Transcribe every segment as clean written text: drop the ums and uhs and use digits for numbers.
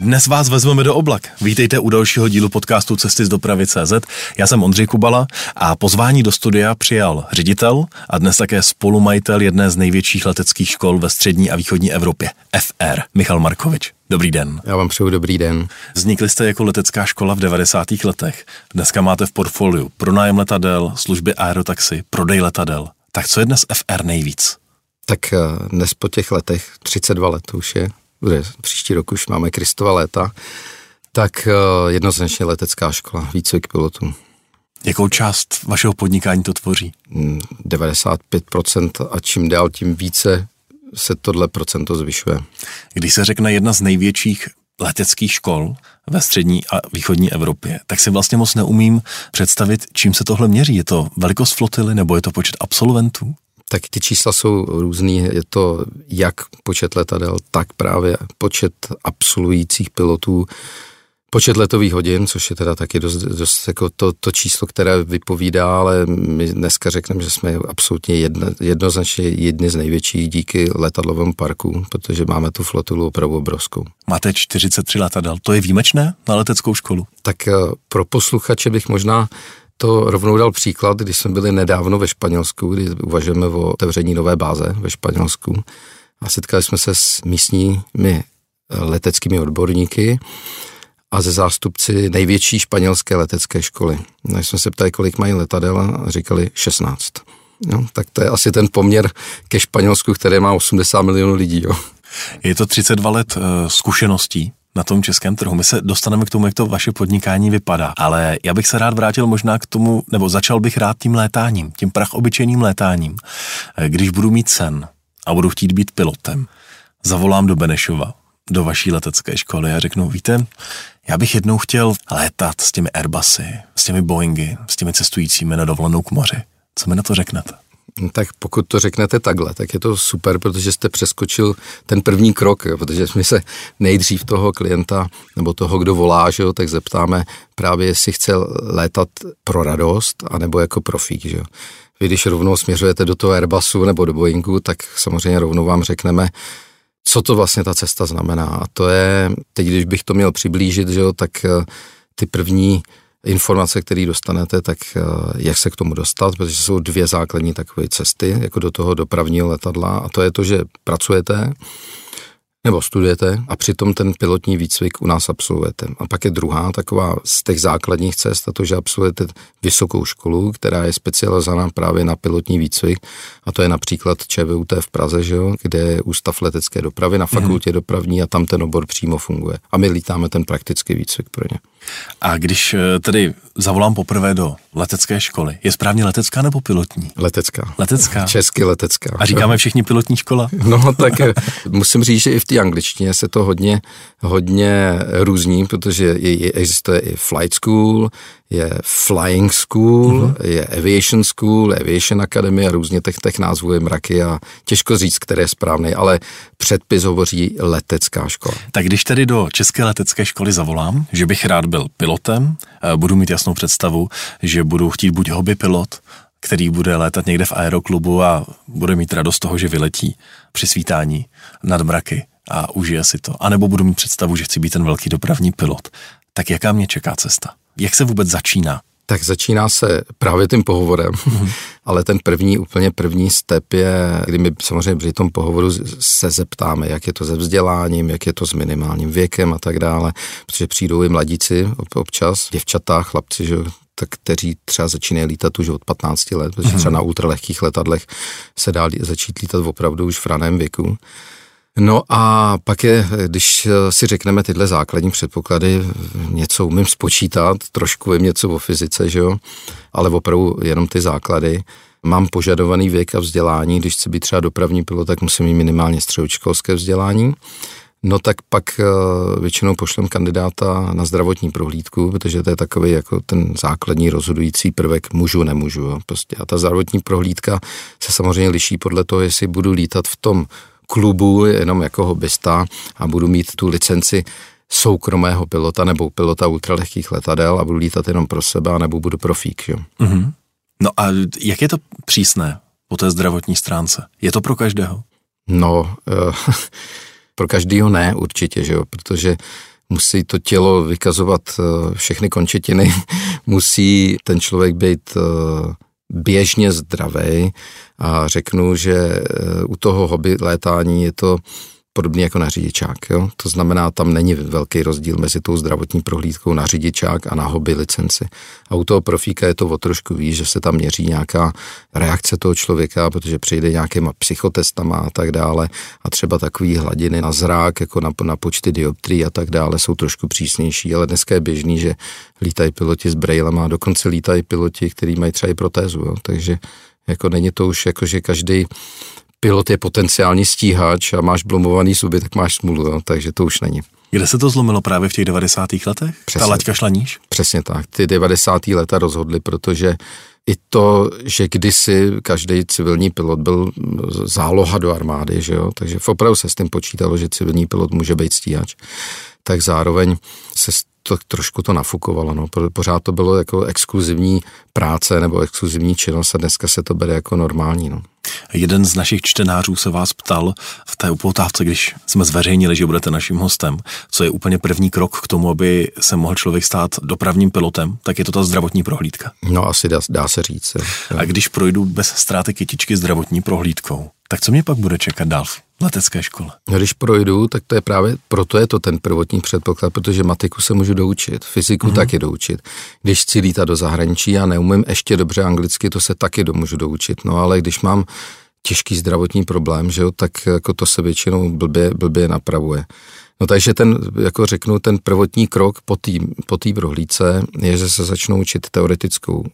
Dnes vás vezmeme do oblak. Vítejte u dalšího dílu podcastu Cesty z dopravy.cz. Já jsem Ondřej Kubala a pozvání do studia přijal ředitel a dnes také spolumajitel jedné z největších leteckých škol ve střední a východní Evropě, F Air, Michal Markovič. Dobrý den. Já vám přeju dobrý den. Vznikli jste jako letecká škola v 90. letech. Dneska máte v portfoliu pronájem letadel, služby aerotaxi, prodej letadel. Tak co je dnes F Air nejvíc? Tak dnes po těch letech, 32 let už je, příští rok už máme Kristova léta, tak jednoznačně letecká škola, výcvik pilotů. Jakou část vašeho podnikání to tvoří? 95% a čím dál, tím více se tohle procento zvyšuje. Když se řekne jedna z největších leteckých škol ve střední a východní Evropě, tak si vlastně moc neumím představit, čím se tohle měří. Je to velikost flotily nebo je to počet absolventů? Tak ty čísla jsou různý, je to jak počet letadel, tak právě počet absolvujících pilotů, počet letových hodin, což je teda taky dost jako to číslo, které vypovídá, ale my dneska řekneme, že jsme absolutně jednoznačně jedni z největších díky letadlovému parku, protože máme tu flotulu opravdu obrovskou. Máte 43 letadel, to je výjimečné na leteckou školu? Tak pro posluchače bych možná to rovnou dal příklad, když jsme byli nedávno ve Španělsku, kdy uvažujeme o otevření nové báze ve Španělsku a setkali jsme se s místními leteckými odborníky a ze zástupci největší španělské letecké školy. Když jsme se ptali, kolik mají letadel a říkali 16. No, tak to je asi ten poměr ke Španělsku, které má 80 milionů lidí. Jo. Je to 32 let zkušeností na tom českém trhu. My se dostaneme k tomu, jak to vaše podnikání vypadá, ale já bych se rád vrátil možná k tomu, nebo začal bych rád tím létáním, tím prachobyčejným létáním. Když budu mít sen a budu chtít být pilotem, zavolám do Benešova, do vaší letecké školy a řeknu, víte, já bych jednou chtěl létat s těmi Airbusy, s těmi Boeingy, s těmi cestujícími na dovolenou k moři. Co mi na to řeknete? Tak pokud to řeknete takhle, tak je to super, protože jste přeskočil ten první krok, protože my se nejdřív toho klienta nebo toho, kdo volá, že jo, tak zeptáme právě, jestli chce létat pro radost anebo jako profík. Že jo. Vy když rovnou směřujete do toho Airbusu nebo do Boeingu, tak samozřejmě rovnou vám řekneme, co to vlastně ta cesta znamená. A to je, teď když bych to měl přiblížit, že jo, tak ty první informace, které dostanete, tak jak se k tomu dostat, protože jsou dvě základní takové cesty, jako do toho dopravního letadla, a to je to, že pracujete nebo studujete a přitom ten pilotní výcvik u nás absolvujete. A pak je druhá taková z těch základních cest, a to, že absolvujete vysokou školu, která je specializovaná právě na pilotní výcvik, a to je například ČVUT v Praze, že jo, kde je ústav letecké dopravy na fakultě dopravní a tam ten obor přímo funguje. A my lítáme ten praktický výcvik pro ně. A když tedy zavolám poprvé do letecké školy, je správně letecká nebo pilotní? Letecká. Česky letecká. A říkáme všichni pilotní škola? No tak musím říct, že i v té angličtině se to hodně různí, protože existuje i flight school, je flying school, je aviation school, aviation academy a různě těch názvů je mraky a těžko říct, které je správný, ale předpis hovoří letecká škola. Tak když tedy do české letecké školy zavolám, že bych rád byl pilotem, budu mít jasnou představu, že budu chtít buď hobby pilot, který bude létat někde v aeroklubu a bude mít radost toho, že vyletí při svítání nad mraky a užije si to. A nebo budu mít představu, že chci být ten velký dopravní pilot. Tak jaká mě čeká cesta? Jak se vůbec začíná? Tak začíná se právě tím pohovorem, ale ten úplně první step je, kdy my samozřejmě při tom pohovoru se zeptáme, jak je to se vzděláním, jak je to s minimálním věkem a tak dále, protože přijdou i mladíci občas, děvčata, chlapci, že tak, kteří třeba začínají lítat už od 15 let, protože třeba na ultralehkých letadlech se dá začít lítat opravdu už v raném věku. No a pak je, když si řekneme tyhle základní předpoklady, něco umím spočítat, trošku vím něco o fyzice, že jo, ale opravdu jenom ty základy. Mám požadovaný věk a vzdělání, když chci být třeba dopravní pilot, tak musím mít minimálně středoškolské vzdělání. No tak pak většinou pošlem kandidáta na zdravotní prohlídku, protože to je takový jako ten základní rozhodující prvek můžu, nemůžu. Jo, prostě. A ta zdravotní prohlídka se samozřejmě liší podle toho, jestli budu lítat v tom klubu jenom jako hobbysta a budu mít tu licenci soukromého pilota nebo pilota ultralehkých letadel a budu lítat jenom pro sebe, nebo budu profík. Jo. No a jak je to přísné po té zdravotní stránce? Je to pro každého? No, pro každého ne určitě, že jo? Protože musí to tělo vykazovat všechny končetiny, musí ten člověk být běžně zdravý a řeknu, že u toho hobby létání je to podobně jako na řidičák, jo? To znamená, tam není velký rozdíl mezi tou zdravotní prohlídkou na řidičák a na hobby licenci. A u toho profíka je to o trošku víc, že se tam měří nějaká reakce toho člověka, protože přijde nějakýma psychotestama a tak dále a třeba takový hladiny na zrák, jako na počty dioptrií a tak dále, jsou trošku přísnější, ale dneska je běžný, že lítají piloti s brejlema a dokonce lítají piloti, kteří mají třeba i protézu, jo? Takže jako není to už jako, že každý pilot je potenciální stíhač a máš blomovaný zuby, tak máš smůlu, no, takže to už není. Kde se to zlomilo právě v těch 90. letech? Přesně, ta laťka šla níž? Přesně tak. Ty 90. leta rozhodly, protože i to, že kdysi každý civilní pilot byl záloha do armády, že jo? Takže opravdu se s tím počítalo, že civilní pilot může být stíhač. Tak zároveň se to trošku to nafukovalo, no. Pořád to bylo jako exkluzivní práce nebo exkluzivní činnost a dneska se to bere jako normální, no. Jeden z našich čtenářů se vás ptal v té upoutávce, když jsme zveřejnili, že budete naším hostem, co je úplně první krok k tomu, aby se mohl člověk stát dopravním pilotem, tak je to ta zdravotní prohlídka. No asi dá se říct. A když projdu bez ztráty kytičky zdravotní prohlídkou, tak co mě pak bude čekat dál v letecké škole? Když projdu, tak to je právě, proto je to ten prvotní předpoklad, protože matiku se můžu doučit, fyziku taky doučit. Když chci lítat do zahraničí a neumím ještě dobře anglicky, to se taky můžu doučit. No ale když mám těžký zdravotní problém, že jo, tak jako to se většinou blbě napravuje. No takže ten, jako řeknu, ten prvotní krok po té prohlídce je, že se začnou učit teoretickou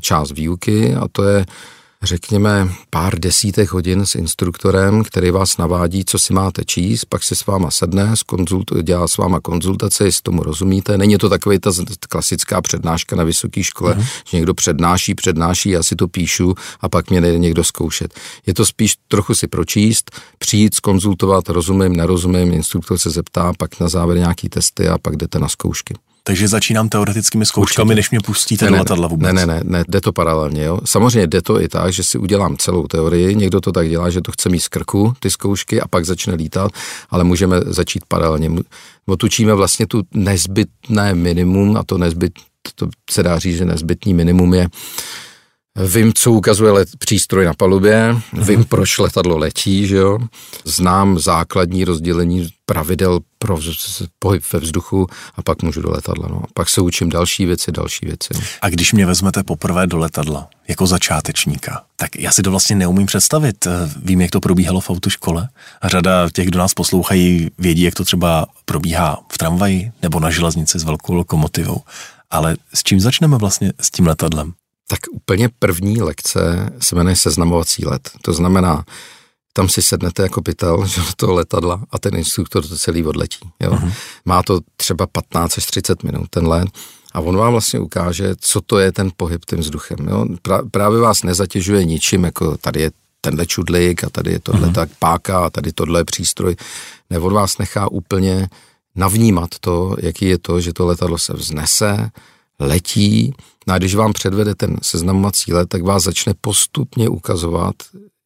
část výuky a to je řekněme pár desítek hodin s instruktorem, který vás navádí, co si máte číst, pak se s váma sedne, dělá s váma konzultace, jestli tomu rozumíte. Není to takový ta klasická přednáška na vysoké škole, že někdo přednáší, já si to píšu a pak mě jde někdo zkoušet. Je to spíš trochu si pročíst, přijít, konzultovat, rozumím, nerozumím, instruktor se zeptá, pak na závěr nějaký testy a pak jdete na zkoušky. Takže začínám teoretickými zkouškami, než mě pustíte do letadla vůbec. Ne, jde to paralelně, jo. Samozřejmě jde to i tak, že si udělám celou teorii, někdo to tak dělá, že to chce mít z krku, ty zkoušky, a pak začne lítat, ale můžeme začít paralelně. Otučíme vlastně tu nezbytné minimum, a to se dá říct, že nezbytný minimum je, vím, co ukazuje přístroj na palubě, vím, proč letadlo letí, že jo? Znám základní rozdělení pravidel pro pohyb ve vzduchu a pak můžu do letadla. No. Pak se učím další věci. No. A když mě vezmete poprvé do letadla jako začátečníka, tak já si to vlastně neumím představit. Vím, jak to probíhalo v autoškole. Řada těch, kdo nás poslouchají, vědí, jak to třeba probíhá v tramvaji nebo na železnici s velkou lokomotivou. Ale s čím začneme vlastně s tím letadlem? Tak úplně první lekce se jmenuje seznamovací let. To znamená, tam si sednete jako pytel do toho letadla a ten instruktor to celý odletí. Jo. Má to třeba 15 až 30 minut ten let a on vám vlastně ukáže, co to je ten pohyb tím vzduchem. Jo. Právě vás nezatěžuje ničím, jako tady je tenhle čudlík a tady je tohle tak páka a tady tohle je přístroj. Ne, on vás nechá úplně navnímat to, jaký je to, že to letadlo se vznese, letí. No a když vám předvede ten seznamovací let, tak vás začne postupně ukazovat,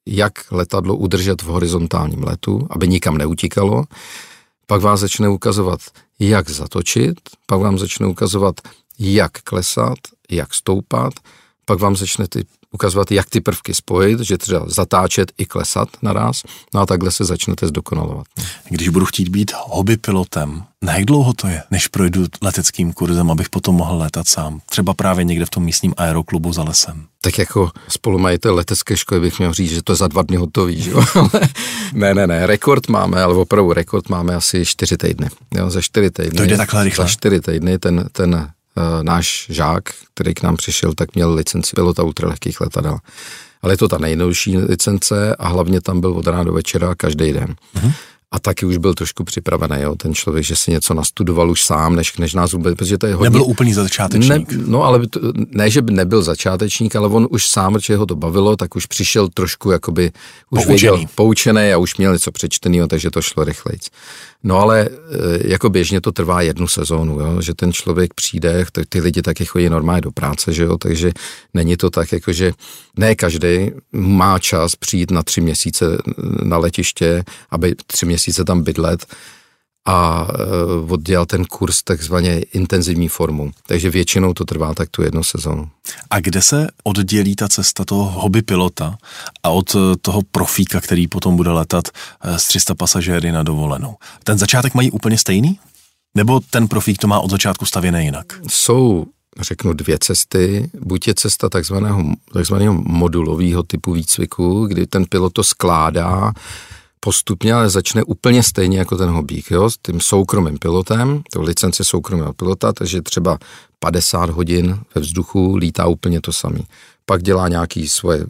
jak letadlo udržet v horizontálním letu, aby nikam neutíkalo. Pak vás začne ukazovat, jak zatočit, pak vám začne ukazovat, jak klesat, jak stoupat, pak vám začne ukazovat, jak ty prvky spojit, že třeba zatáčet i klesat naraz, no a takhle se začnete zdokonalovat. Když budu chtít být hobby pilotem, na jak dlouho to je, než projdu leteckým kurzem, abych potom mohl létat sám? Třeba právě někde v tom místním aeroklubu za lesem. Tak jako spolumajitel letecké školy bych měl říct, že to je za 2 dny hotový, že jo? Ne, rekord máme asi 4 týdny. Jo, za 4 týdny. To jde takhle rychle? Za 4 týdny ten náš žák, který k nám přišel, tak měl licenci pilota ultralehkých letadel. Ale je to ta nejnovější licence a hlavně tam byl od rána do večera každý den. a taky už byl trošku připravený, jo, ten člověk, že si něco nastudoval už sám, než nás vůbec, protože to je hodně... Nebyl úplný začátečník. Ne, no, ale to, ne, že by nebyl začátečník, ale on už sám, že ho to bavilo, tak už přišel trošku, jakoby, už věděl, poučený a už měl něco přečtenýho, takže to šlo rychlejc. No ale jako běžně to trvá jednu sezónu, jo, že ten člověk přijde, ty lidi taky chodí normálně do práce, že jo, takže není to tak, jakože ne každý má čas přijít na 3 měsíce na letiště, aby 3 měsíce tam bydlet a oddělal ten kurz takzvaně intenzivní formu. Takže většinou to trvá tak tu jednu sezonu. A kde se oddělí ta cesta toho hobby pilota a od toho profíka, který potom bude letat s 300 pasažéry na dovolenou? Ten začátek mají úplně stejný? Nebo ten profík to má od začátku stavěné jinak? Jsou, řeknu, 2 cesty. Buď je cesta takzvaného modulového typu výcviku, kdy ten pilot to skládá postupně, ale začne úplně stejně jako ten hobík, jo, s tím soukromým pilotem, to licence soukromého pilota, takže třeba 50 hodin ve vzduchu lítá úplně to samý. Pak dělá nějaký svoje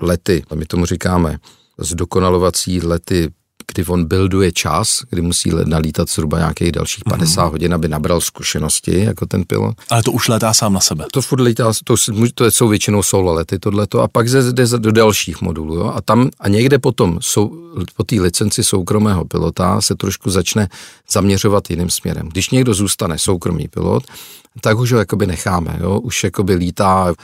lety, my tomu říkáme zdokonalovací lety, kdy on builduje čas, kdy musí nalítat zhruba nějakých dalších 50 hodin, aby nabral zkušenosti jako ten pilot. Ale to už létá sám na sebe. To furt létá, to jsou většinou solo lety tohleto a pak jde do dalších modulů. Jo? A někde potom po té licenci soukromého pilota se trošku začne zaměřovat jiným směrem. Když někdo zůstane soukromý pilot, tak už ho jakoby necháme, jo? Už jakoby lítá...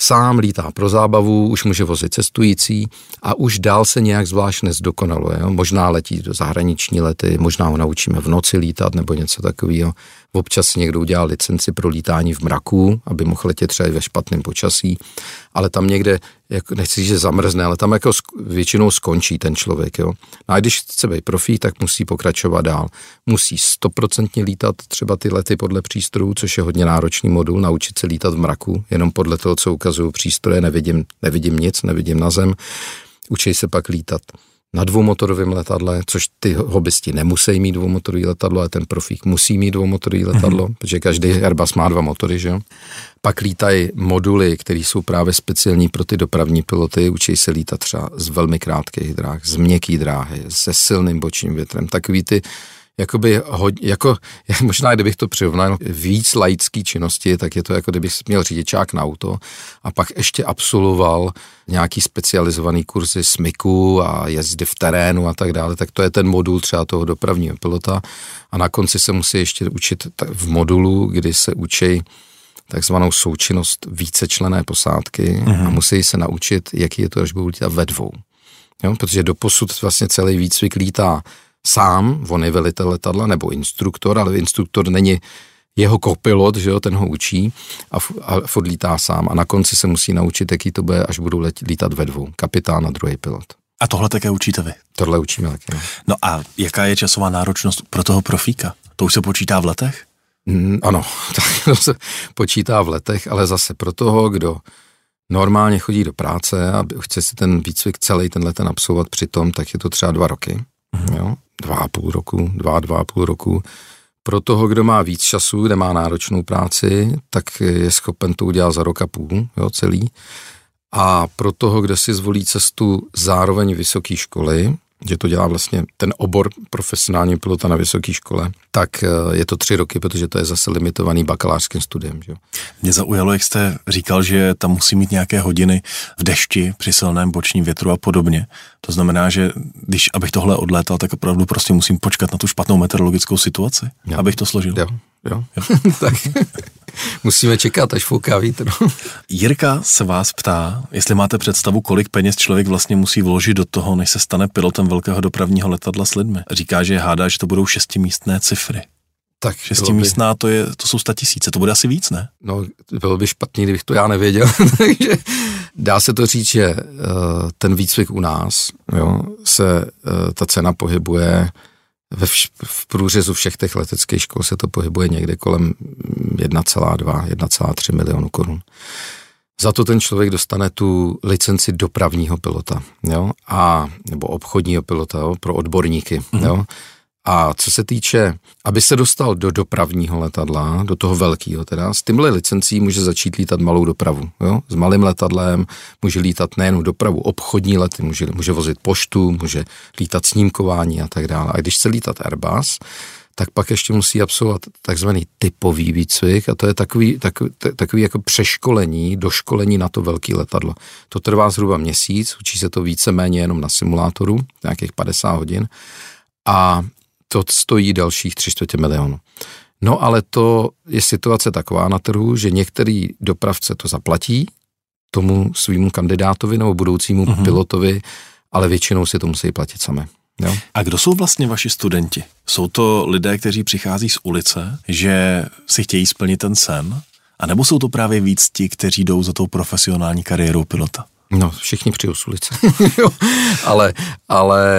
Sám lítá pro zábavu, už může vozit cestující a už dál se nějak zvlášť nezdokonaluje. Jo? Možná letí do zahraniční lety, možná ho naučíme v noci lítat nebo něco takového. Občas někdo udělá licenci pro lítání v mraku, aby mohl letět třeba i ve špatném počasí, ale tam někde, jako, nechci říct, že zamrzne, ale tam jako většinou skončí ten člověk. Jo? No a když chce být profík, tak musí pokračovat dál. Musí 100% lítat třeba ty lety podle přístrojů, což je hodně náročný modul, naučit se lítat v mraku, jenom podle toho, co ukazují přístroje, nevidím nic, nevidím na zem. Učí se pak lítat na dvoumotorovém letadle, což ty hobbysti nemusí mít dvoumotorové letadlo, ale ten profík musí mít dvoumotorové letadlo, protože každý Airbus má 2 motory, že jo. Pak lítají moduly, které jsou právě speciální pro ty dopravní piloty, učí se lítat třeba z velmi krátkých dráh, z měkký dráhy, se silným bočním větrem, takový ty jakoby hodně, jako, možná kdybych to přirovnal víc laický činnosti, tak je to jako kdybych měl řidičák na auto a pak ještě absolvoval nějaký specializovaný kurzy smyku a jezdy v terénu a tak dále, tak to je ten modul třeba toho dopravního pilota a na konci se musí ještě učit v modulu, kdy se učí takzvanou součinnost vícečlenné posádky a musí se naučit, jaký je to, až budou lítat ve dvou. Jo? Protože doposud vlastně celý výcvik lítá sám, on je velitel letadla nebo instruktor, ale instruktor není jeho kopilot, že jo, ten ho učí a furt lítá sám a na konci se musí naučit, jaký to bude, až budou lítat ve dvou, kapitán a druhý pilot. A tohle také učíte vy? Tohle učíme taky. No. No a jaká je časová náročnost pro toho profíka? To už se počítá v letech? Ano, to se počítá v letech, ale zase pro toho, kdo normálně chodí do práce a chce si ten výcvik celý ten leten absolvovat přitom, tak je to třeba 2 roky. Jo? 2,5 roku, 2,5 roku. Pro toho, kdo má víc času, kde má náročnou práci, tak je schopen to udělat za 1,5 roku, jo, celý. A pro toho, kdo si zvolí cestu zároveň vysoké školy, že to dělá vlastně ten obor profesionální pilota na vysoké škole, tak je to 3 roky, protože to je zase limitovaný bakalářským studiem. Že? Mě zaujalo, jak jste říkal, že tam musí mít nějaké hodiny v dešti, při silném bočním větru a podobně. To znamená, že když abych tohle odlétal, tak opravdu prostě musím počkat na tu špatnou meteorologickou situaci, jo, abych to složil. Jo. Tak musíme čekat, až fouká vítr. Jirka se vás ptá, jestli máte představu, kolik peněz člověk vlastně musí vložit do toho, než se stane pilotem velkého dopravního letadla s lidmi. Říká, že hádá, že to budou 6místné cifry. Tak 6místná, to jsou 100 000, to bude asi víc, ne? No, bylo by špatný, kdybych to já nevěděl, takže dá se to říct, že ten výcvik u nás, jo, se ta cena pohybuje v průřezu všech těch leteckých škol se to pohybuje někde kolem 1,2, 1,3 milionu korun. Za to ten člověk dostane tu licenci dopravního pilota, jo, nebo obchodního pilota, jo, pro odborníky, jo, A co se týče, aby se dostal do dopravního letadla, do toho velkého teda, s tímhle licencí může začít lítat malou dopravu. Jo? S malým letadlem může lítat nejen dopravu, obchodní lety, může vozit poštu, může lítat snímkování a tak dále. A když chce lítat Airbus, tak pak ještě musí absolvovat takzvaný typový výcvik a to je takový jako přeškolení, doškolení na to velké letadlo. To trvá zhruba měsíc, učí se to víceméně jenom na simulátoru, nějakých 50 hodin a to stojí dalších 3/4 milionu. No ale to je situace taková na trhu, že některý dopravce to zaplatí tomu svýmu kandidátovi nebo budoucímu pilotovi, ale většinou si to musí platit sami. Jo. A kdo jsou vlastně vaši studenti? Jsou to lidé, kteří přichází z ulice, že si chtějí splnit ten sen? A nebo jsou to právě víc ti, kteří jdou za tou profesionální kariérou pilota? No, všichni přijou z ulice. ale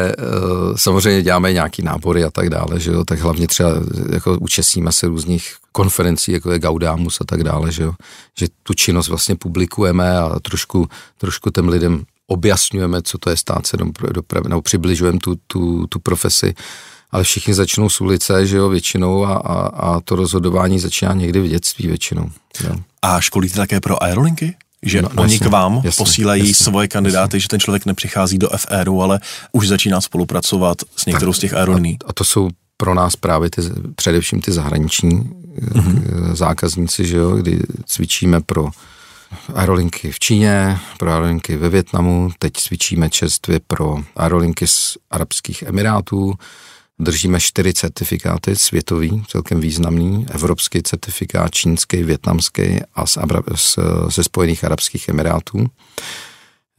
samozřejmě děláme nějaký nábory a tak dále, že jo? Tak hlavně třeba jako účastníme se různých konferencí, jako je Gaudamus a tak dále, že jo? Že tu činnost vlastně publikujeme a trošku těm lidem objasňujeme, co to je stát se dopravy, nebo přibližujeme tu profesi, ale všichni začnou z ulice, že jo, většinou a to rozhodování začíná někdy v dětství většinou. Jo. A školíte také pro aerolinky? Že no, oni jasně, k vám jasně, posílají jasně, svoje kandidáty, že ten člověk nepřichází do F Airu, ale už začíná spolupracovat s některou z těch aerolinií. A to jsou pro nás právě především ty zahraniční zákazníci, že jo, kdy cvičíme pro aerolinky v Číně, pro aerolinky ve Vietnamu, teď cvičíme čerstvě pro aerolinky z Arabských Emirátů, držíme 4 certifikáty, světový, celkem významný, evropský certifikát, čínský, vietnamský a ze Spojených Arabských Emirátů.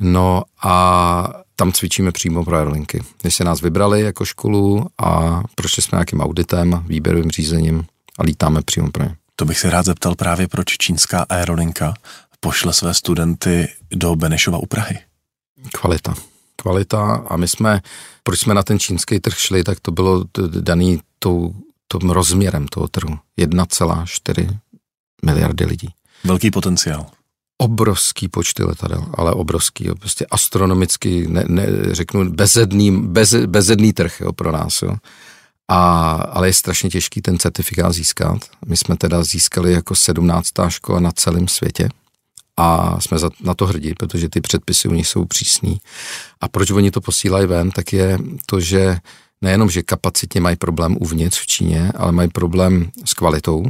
No a tam cvičíme přímo pro aerolinky. Když se nás vybrali jako školu a prošli jsme nějakým auditem, výběrovým řízením a lítáme přímo pro ně. To bych se rád zeptal právě, proč čínská aerolinka pošle své studenty do Benešova u Prahy. Kvalita a my jsme, proč jsme na ten čínský trh šli, tak to bylo daný tom rozměrem toho trhu. 1,4 miliardy lidí. Velký potenciál. Obrovský počty letadel, ale obrovský, jo, prostě astronomicky, řeknu, bezedný trh, jo, pro nás, jo. Ale je strašně těžký ten certifikát získat. My jsme teda získali jako 17. škola na celém světě a jsme na to hrdí, protože ty předpisy u nich jsou přísný. A proč oni to posílají ven, tak je to, že nejenom, že kapacitně mají problém uvnitř v Číně, ale mají problém s kvalitou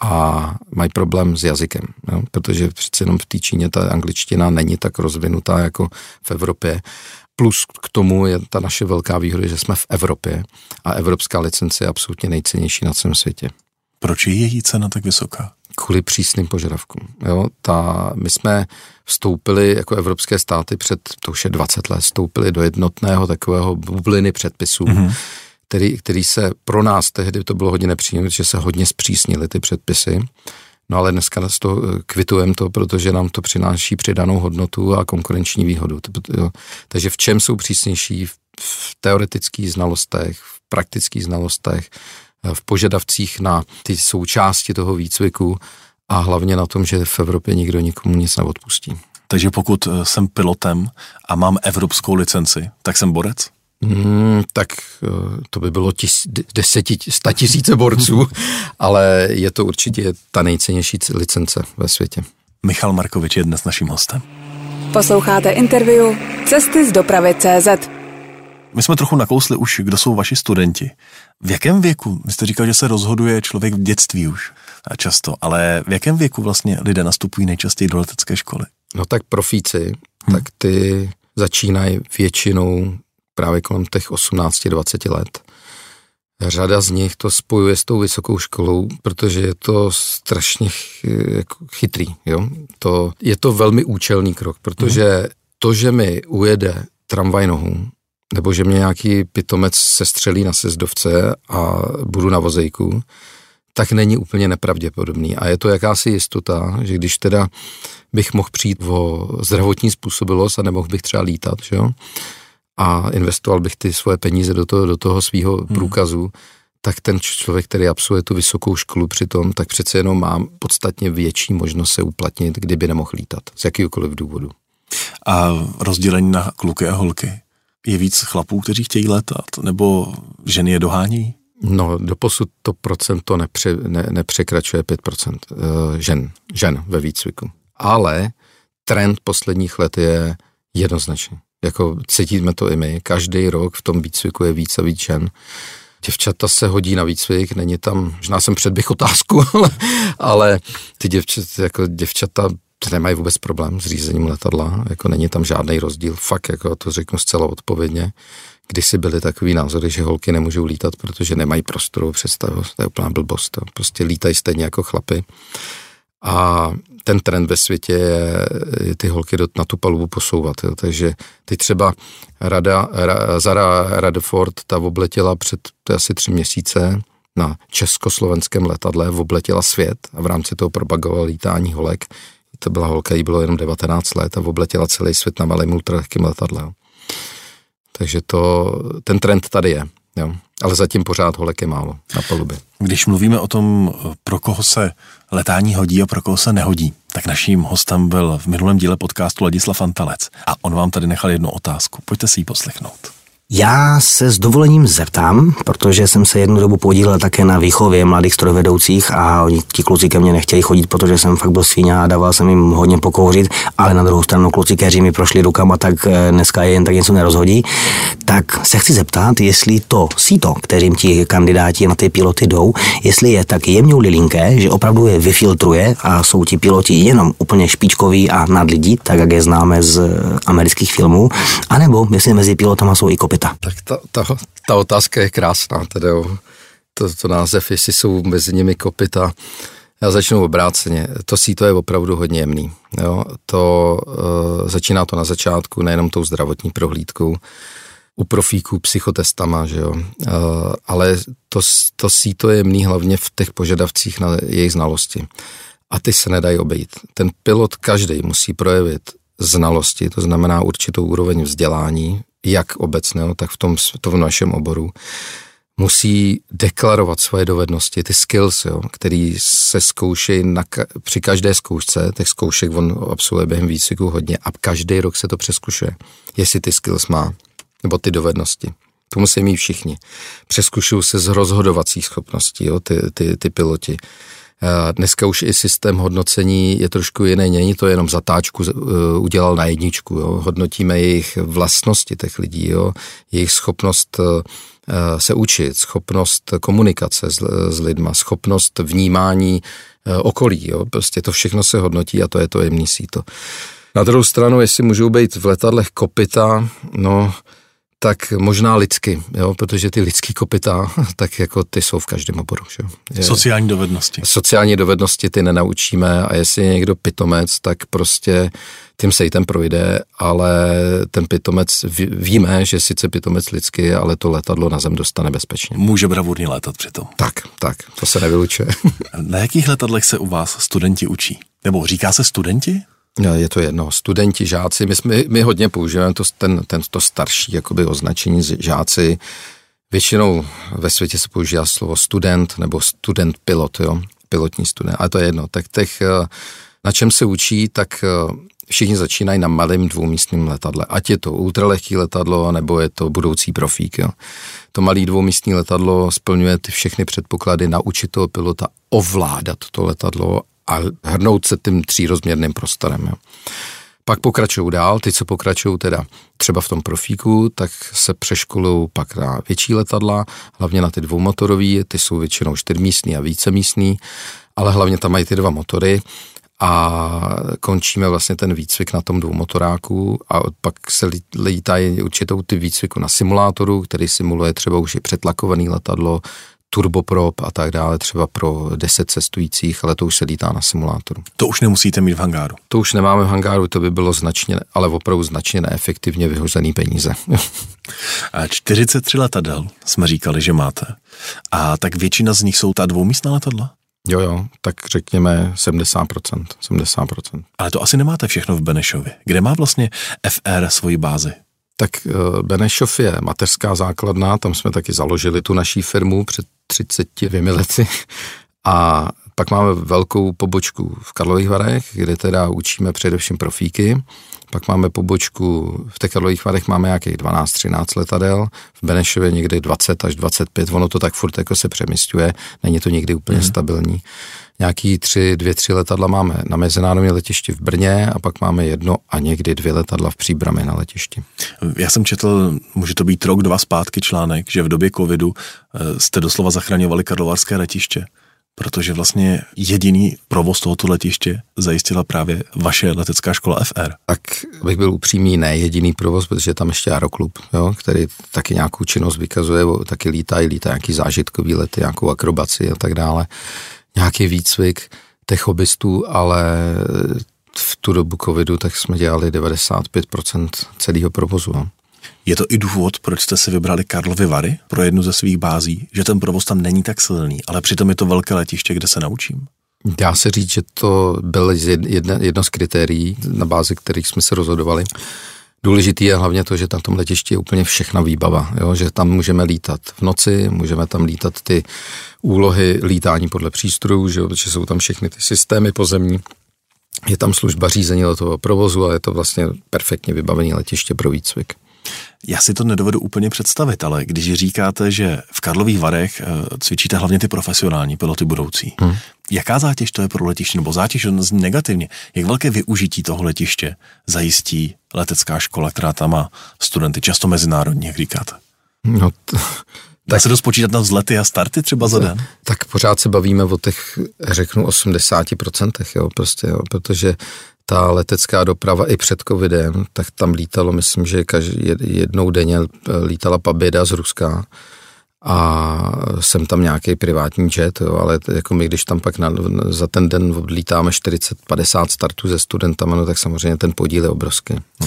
a mají problém s jazykem, jo? Protože přece jenom v té Číně ta angličtina není tak rozvinutá jako v Evropě. Plus k tomu je ta naše velká výhoda, že jsme v Evropě a evropská licence je absolutně nejcennější na celém světě. Proč je její cena tak vysoká? Kvůli přísným požadavkům. Jo, my jsme vstoupili jako evropské státy před, to už je 20 let, vstoupili do jednotného takového bubliny předpisů, který se pro nás tehdy to bylo hodně nepříjemné, protože se hodně zpřísnily ty předpisy. No ale dneska z toho kvitujeme to, protože nám to přináší přidanou hodnotu a konkurenční výhodu. Takže v čem jsou přísnější? V teoretických znalostech, v praktických znalostech, v požadavcích na ty součásti toho výcviku a hlavně na tom, že v Evropě nikdo nikomu nic neodpustí. Takže pokud jsem pilotem a mám evropskou licenci, tak jsem borec? Tak to by bylo 100 000 borců, ale je to určitě ta nejcennější licence ve světě. Michal Markovič je dnes naším hostem. Posloucháte interview Cestyzdopravy.cz. My jsme trochu nakousli už, kdo jsou vaši studenti. V jakém věku? Vy jste říkal, že se rozhoduje člověk v dětství už a často, ale v jakém věku vlastně lidé nastupují nejčastěji do letecké školy? No tak profíci, tak ty začínají většinou právě kolem těch 18-20 let. Řada z nich to spojuje s tou vysokou školou, protože je to strašně chytrý. Jo? Je to velmi účelný krok, protože to, že mi ujede tramvaj nohu, nebo že mě nějaký pitomec sestřelí na sjezdovce a budu na vozejku, tak není úplně nepravděpodobný. A je to jakási jistota, že když teda bych mohl přijít o zdravotní způsobilost a nemohl bych třeba lítat, že jo? A investoval bych ty svoje peníze do toho svýho průkazu, tak ten člověk, který absolvuje tu vysokou školu přitom, tak přece jenom má podstatně větší možnost se uplatnit, kdyby nemohl lítat, z jakýkoliv důvodu. A rozdělení na kluky a holky? Je víc chlapů, kteří chtějí létat, nebo ženy je dohání? No, doposud to procento nepřekračuje 5% žen ve výcviku. Ale trend posledních let je jednoznačný. Jako cítíme to i my. Každý rok v tom výcviku je víc a víc žen. Děvčata se hodí na výcvik, není tam, možná jsem předběh otázku, ale ty děvčata nemají vůbec problém s řízením letadla, jako není tam žádný rozdíl, fakt, jako to řeknu zcela odpovědně. Kdysi byly takový názory, že holky nemůžou lítat, protože nemají prostoru, představu, to je úplná blbost, to prostě lítají stejně jako chlapy. A ten trend ve světě je ty holky na tu palubu posouvat, jo. Takže teď třeba Zara Radford, ta obletěla před asi 3 měsíce na československém letadle, obletěla svět a v rámci toho propagovala lítání holek. To byla holka, jí bylo jenom 19 let a obletěla celý svět na malém ultralehkém letadle. Jo. Takže ten trend tady je, jo. Ale zatím pořád holek je málo na palubě. Když mluvíme o tom, pro koho se letání hodí a pro koho se nehodí, tak naším hostem byl v minulém díle podcastu Ladislav Antalec a on vám tady nechal jednu otázku. Pojďte si ji poslechnout. Já se s dovolením zeptám, protože jsem se jednu dobu podílel také na výchově mladých strojvedoucích a oni ti kluci ke mně nechtěli chodit, protože jsem fakt byl svíně a dával jsem jim hodně pokouřit, ale na druhou stranu kluci, kteří mi prošli rukama, tak dneska je jen tak něco nerozhodí. Tak se chci zeptat, jestli to síto, kterým ti kandidáti na ty piloty jdou, jestli je tak jemně lilinké, že opravdu je vyfiltruje a jsou ti piloti jenom úplně špičkoví a nad lidí, tak jak je známe z amerických filmů, anebo jestli mezi pilotama jsou i kopy. Tak ta otázka je krásná, tedy to název, jestli jsou mezi nimi kopyta. Já začnu obráceně. To síto je opravdu hodně jemný. Jo? Začíná to na začátku, nejenom tou zdravotní prohlídkou, u profíků psychotestama, že jo? Ale to síto je jemný hlavně v těch požadavcích na jejich znalosti. A ty se nedají obejít. Ten pilot každý musí projevit znalosti, to znamená určitou úroveň vzdělání, jak obecného, tak v našem oboru, musí deklarovat svoje dovednosti, ty skills, jo, který se zkoušejí při každé zkoušce, těch zkoušek on absolvuje během výcviku hodně a každý rok se to přeskušuje, jestli ty skills má, nebo ty dovednosti. To musí mít všichni. Přeskušují se z rozhodovacích schopností, jo, ty piloti. Dneska už i systém hodnocení je trošku jiný, není to jenom zatáčku udělal na jedničku, jo. Hodnotíme jejich vlastnosti těch lidí, jo. Jejich schopnost se učit, schopnost komunikace s lidma, schopnost vnímání okolí, jo. Prostě to všechno se hodnotí a to je to jemný síto. Na druhou stranu, jestli můžou být v letadlech kopyta, no, tak možná lidsky, jo, protože ty lidský kopytá, tak jako ty jsou v každém oboru. Že? Sociální dovednosti. Sociální dovednosti ty nenaučíme a jestli je někdo pitomec, tak prostě tím sejtem projde, ale ten pitomec, víme, že sice pitomec lidský, ale to letadlo na zem dostane bezpečně. Může bravurně létat přitom. Tak, to se nevylučuje. Na jakých letadlech se u vás studenti učí? Nebo říká se studenti? Je to jedno. Studenti, žáci, my hodně používáme to starší jakoby označení žáci. Většinou ve světě se používá slovo student nebo student pilot, jo? Pilotní student, ale to je jedno. Tak na čem se učí, tak všichni začínají na malém dvoumístním letadle. Ať je to ultralehký letadlo, nebo je to budoucí profík. Jo? To malé dvoumístní letadlo splňuje ty všechny předpoklady naučit toho pilota ovládat to letadlo a hrnout se tím 3rozměrným prostorem. Jo. Pak pokračují dál, ty, co pokračují teda třeba v tom profíku, tak se přeškolují pak na větší letadla, hlavně na ty dvoumotorové, ty jsou většinou 4místný a vícemístný, ale hlavně tam mají ty 2 motory a končíme vlastně ten výcvik na tom dvoumotoráku a pak se lítají určitou ty výcviku na simulátoru, který simuluje třeba už i přetlakovaný letadlo, turboprop a tak dále, třeba pro 10 cestujících, ale to už se lítá na simulátoru. To už nemusíte mít v hangáru. To už nemáme v hangáru, to by bylo značně, ale opravdu značně neefektivně vyhozený peníze. A 43 letadel jsme říkali, že máte. A tak většina z nich jsou ta dvoumístná letadla? Jo, tak řekněme 70%. Ale to asi nemáte všechno v Benešově. Kde má vlastně F Air svoji bázi? Tak Benešov je mateřská základna, tam jsme taky založili tu naší firmu před 32 lety a pak máme velkou pobočku v Karlových Varech, kde teda učíme především profíky, pak máme pobočku, v Tekadlových Varech máme nějakých 12-13 letadel, v Benešově někdy 20 až 25, ono to tak furt jako se přemysťuje, není to někdy úplně stabilní. Nějaký 2-3 letadla máme na mezinárodním letišti v Brně a pak máme jedno a někdy 2 letadla v Příbrami na letišti. Já jsem četl, může to být rok, 2 zpátky článek, že v době covidu jste doslova zachraňovali karlovarské letiště, protože vlastně jediný provoz tohoto letiště zajistila právě vaše letecká škola F Air. Tak bych byl upřímný, ne jediný provoz, protože tam ještě aeroklub, jo, který taky nějakou činnost vykazuje, taky lítá nějaký zážitkový lety, nějakou akrobaci a tak dále. Nějaký výcvik těch hobbystů, ale v tu dobu covidu tak jsme dělali 95% celého provozu. Je to i důvod, proč jste si vybrali Karlovy Vary pro jednu ze svých bází, že ten provoz tam není tak silný, ale přitom je to velké letiště, kde se naučím? Dá se říct, že to bylo jedno z kritérií, na bázi kterých jsme se rozhodovali. Důležitý je hlavně to, že na tom letišti je úplně všechna výbava, jo? Že tam můžeme lítat v noci, můžeme tam lítat ty úlohy lítání podle přístrojů, že jo? Protože jsou tam všechny ty systémy pozemní. Je tam služba řízení letového provozu a je to vlastně perfektně vybavené letiště pro výcvik. Já si to nedovedu úplně představit, ale když říkáte, že v Karlových Varech cvičíte hlavně ty profesionální piloty budoucí, jaká zátěž to je pro letiště, nebo zátěž negativně, jak velké využití toho letiště zajistí letecká škola, která tam má studenty, často mezinárodní, jak říkáte? No tak se dost počítat na vzlety a starty třeba za den? Tak pořád se bavíme o těch, řeknu, 80%, jo, prostě, jo, protože ta letecká doprava i před covidem, tak tam lítalo, myslím, že jednou denně lítala Paběda z Ruska a jsem tam nějaký privátní jet, jo, ale jako my, když tam pak za ten den odlítáme 40-50 startů se studentama, no, tak samozřejmě ten podíl je obrovský. No.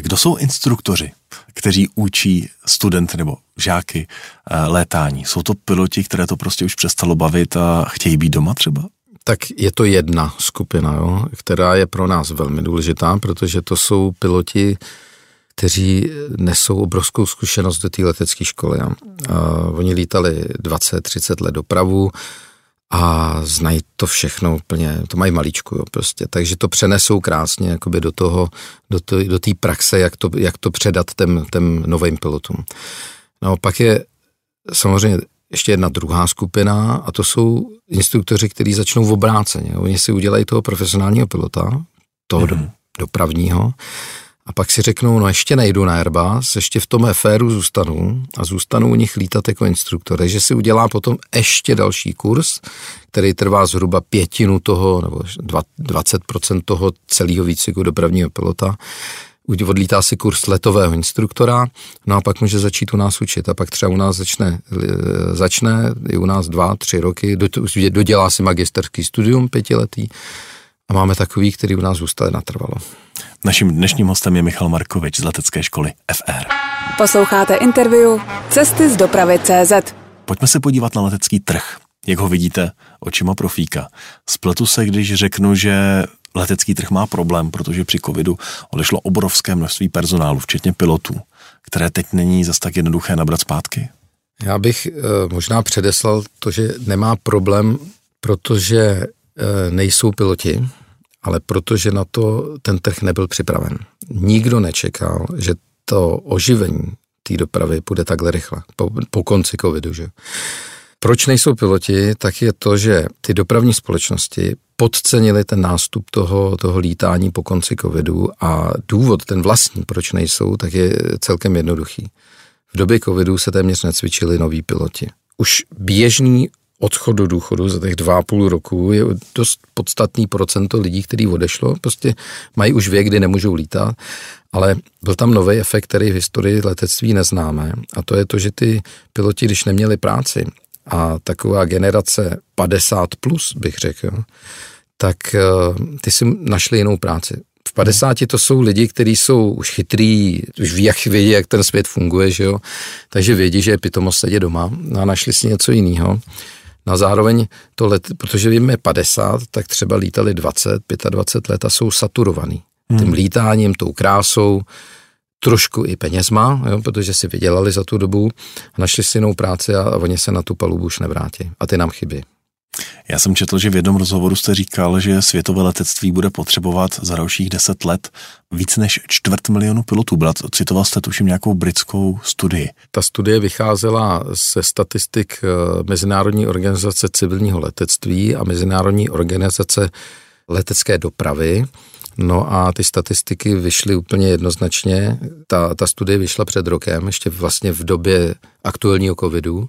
Kdo jsou instruktoři, kteří učí studenty nebo žáky létání? Jsou to piloti, které to prostě už přestalo bavit a chtějí být doma třeba? Tak je to jedna skupina, jo, která je pro nás velmi důležitá, protože to jsou piloti, kteří nesou obrovskou zkušenost do té letecké školy. Oni lítali 20-30 let dopravu a znají to všechno úplně, to mají maličku, jo, prostě. Takže to přenesou krásně jakoby do té praxe, jak to předat těm novým pilotům. No pak je samozřejmě ještě jedna druhá skupina a to jsou instruktoři, kteří začnou v obráceně. Oni si udělají toho profesionálního pilota, toho dopravního a pak si řeknou, no ještě nejdu na Airbus, ještě v tom F-Airu zůstanu a zůstanu u nich lítat jako instruktor. Takže si udělá potom ještě další kurz, který trvá zhruba 1/5 toho nebo 20% toho celého výcviku dopravního pilota. Odlítá si kurz letového instruktora, no a pak může začít u nás učit a pak třeba u nás začne i u nás 2-3 roky, dodělá si magisterský studium 5letý a máme takový, který u nás zůstane natrvalo. Naším dnešním hostem je Michal Markovič z letecké školy F Air. Posloucháte interview Cestyzdopravy.cz. Pojďme se podívat na letecký trh, jak ho vidíte očima profíka. Spletu se, když řeknu, že letecký trh má problém, protože při covidu odešlo obrovské množství personálu, včetně pilotů, které teď není zas tak jednoduché nabrat zpátky. Já bych možná předeslal to, že nemá problém, protože nejsou piloti, ale protože na to ten trh nebyl připraven. Nikdo nečekal, že to oživení té dopravy půjde takhle rychle, po konci covidu, že? Proč nejsou piloti, tak je to, že ty dopravní společnosti podcenili ten nástup toho lítání po konci covidu a důvod, ten vlastní, proč nejsou, tak je celkem jednoduchý. V době covidu se téměř necvičili noví piloti. Už běžný odchod do důchodu za těch 2,5 roku je dost podstatný procento lidí, který odešlo, prostě mají už věk, kdy nemůžou lítat, ale byl tam nový efekt, který v historii letectví neznáme a to je to, že ty piloti, když neměli práci, a taková generace 50+, bych řekl, tak ty si našli jinou práci. V 50 to jsou lidi, kteří jsou už chytrý, už vědí, jak ten svět funguje, že jo? Takže vědí, že je pitomost sedět doma a našli si něco jiného. A zároveň to protože jim je 50, tak třeba lítali 20, 25 let a jsou saturovaný. Tím lítáním, tou krásou, trošku i penězma, jo, protože si vydělali za tu dobu, našli si jinou práci a oni se na tu palubu už nevrátí. A ty nám chybí. Já jsem četl, že v jednom rozhovoru jste říkal, že světové letectví bude potřebovat za dalších 10 let víc než 250 000 pilotů. Citoval jste tuším nějakou britskou studii. Ta studie vycházela ze statistik Mezinárodní organizace civilního letectví a Mezinárodní organizace letecké dopravy. No a ty statistiky vyšly úplně jednoznačně. Ta studie vyšla před rokem, ještě vlastně v době aktuálního covidu.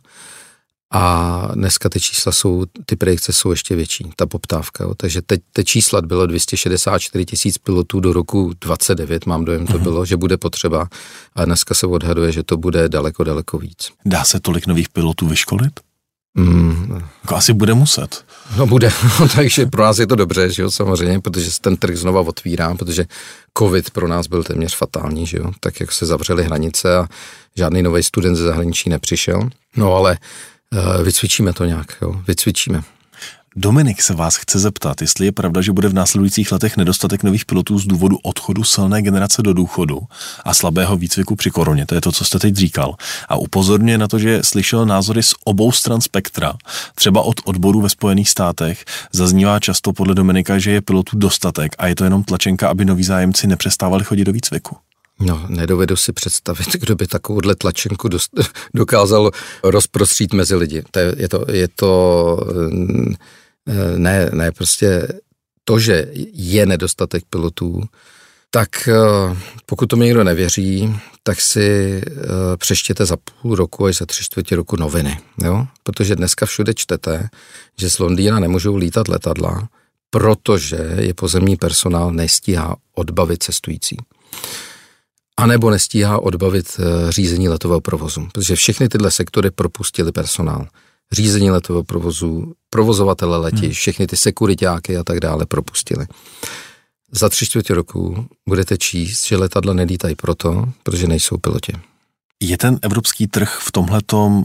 A dneska ty čísla jsou, ty predikce jsou ještě větší, ta poptávka. Jo. Takže teď čísla bylo 264 000 pilotů do roku 29, mám dojem, to bylo, že bude potřeba. A dneska se odhaduje, že to bude daleko, daleko víc. Dá se tolik nových pilotů vyškolit? Asi bude muset. No bude, takže pro nás je to dobře, že jo, samozřejmě, protože se ten trh znova otvírá, protože covid pro nás byl téměř fatální, že jo, tak jak se zavřely hranice a žádný nový student ze zahraničí nepřišel. No ale vycvičíme to nějak, jo, vycvičíme. Dominik se vás chce zeptat, jestli je pravda, že bude v následujících letech nedostatek nových pilotů z důvodu odchodu silné generace do důchodu a slabého výcviku při koroně, to je to, co jste teď říkal. A upozorňuje na to, že slyšel názory z obou stran spektra, třeba od odborů ve Spojených státech, zaznívá často podle Dominika, že je pilotů dostatek a je to jenom tlačenka, aby noví zájemci nepřestávali chodit do výcviku. No, nedovedu si představit, kdo by takovouhle tlačenku dokázal rozprostřít mezi lidi. Ne, prostě to, že je nedostatek pilotů, tak pokud tomu někdo nevěří, tak si přečtěte za půl roku až za 3/4 roku noviny, jo? Protože dneska všude čtete, že z Londýna nemůžou lítat letadla, protože je pozemní personál nestíhá odbavit cestující. A nebo nestíhá odbavit řízení letového provozu, protože všechny tyhle sektory propustili personál. Řízení letového provozu, provozovatele letišť, všechny ty sekuritáky a tak dále propustili. Za 3/4 roku budete číst, že letadla nelítají proto, protože nejsou piloti. Je ten evropský trh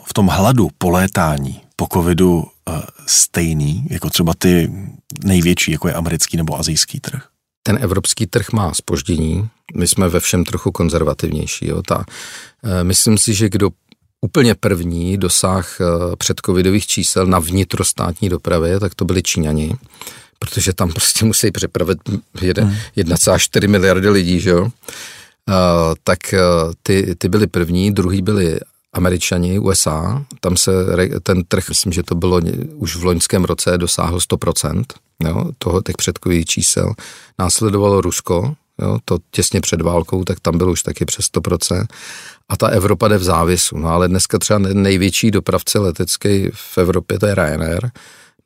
v tom hladu po létání, po covidu stejný, jako třeba ty největší, jako je americký nebo asijský trh? Ten evropský trh má zpoždění, my jsme ve všem trochu konzervativnější. Jo? Myslím si, že kdo úplně první dosah předcovidových čísel na vnitrostátní dopravě, tak to byli Číňani, protože tam prostě musí přepravit 1,4 miliardy lidí, že jo? Ty byli první, druhý byli Američani, USA, tam se ten trh, myslím, že to bylo už v loňském roce, dosáhl 100%, jo, toho těch předkových čísel. Následovalo Rusko, jo, to těsně před válkou, tak tam bylo už taky přes 100%. A ta Evropa jde v závisu. No ale dneska třeba největší dopravce letecký v Evropě, to je Ryanair,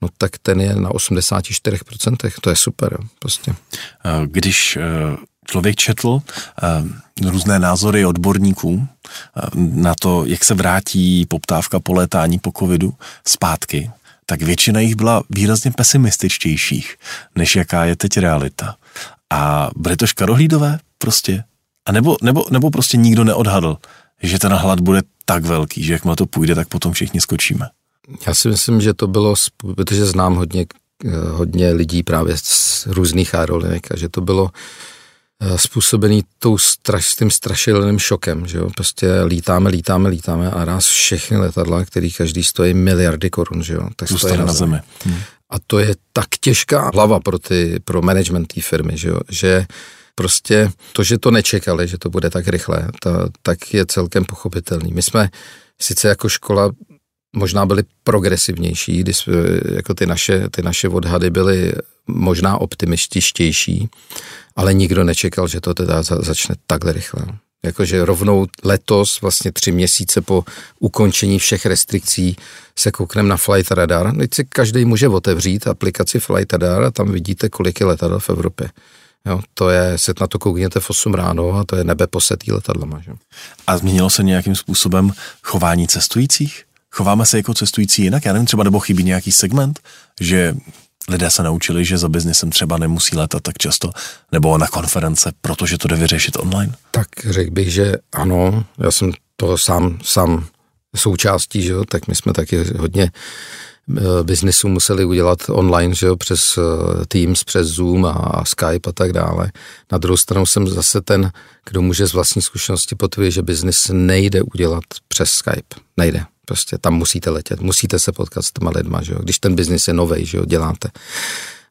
no tak ten je na 84%, to je super, jo, prostě. Když člověk četl různé názory odborníků na to, jak se vrátí poptávka po létání po covidu zpátky, tak většina jich byla výrazně pesimističtějších, než jaká je teď realita. A bude to škarohlídové prostě? A nebo prostě nikdo neodhadl, že ten hlad bude tak velký, že jakmile to půjde, tak potom všichni skočíme? Já si myslím, že to bylo, protože znám hodně lidí právě z různých aerolinek, a že to bylo způsobený tím strašidelným šokem, že jo, prostě lítáme a ráz všechny letadla, který každý stojí miliardy korun, že jo, tak stojí na zemi. A to je tak těžká hlava pro management té firmy, že jo, že prostě to, že to nečekali, že to bude tak rychle, tak je celkem pochopitelný. My jsme sice jako škola možná byli progresivnější, když jako ty naše odhady byly možná optimističtější, ale nikdo nečekal, že to teda začne takhle rychle. Jakože rovnou letos, vlastně 3 měsíce po ukončení všech restrikcí, se koukneme na Flight Radar. Teď si každý může otevřít aplikaci Flight Radar a tam vidíte, kolik je letadel v Evropě. Jo, to je, se na to koukněte v 8 ráno a to je nebe posetý letadlama. Že? A změnilo se nějakým způsobem chování cestujících? Chováme se jako cestující jinak? Já nevím, třeba nebo chybí nějaký segment, že lidé se naučili, že za biznesem třeba nemusí létat tak často, nebo na konference, protože to jde vyřešit online? Tak řekl bych, že ano, já jsem toho sám součástí, že jo? Tak my jsme taky hodně biznesu museli udělat online, že jo? Přes Teams, přes Zoom a Skype a tak dále. Na druhou stranu jsem zase ten, kdo může z vlastní zkušenosti potvrdit, že biznes nejde udělat přes Skype. Nejde. Prostě tam musíte letět, musíte se potkat s těma lidma, že jo? Když ten biznis je novej, že jo, děláte.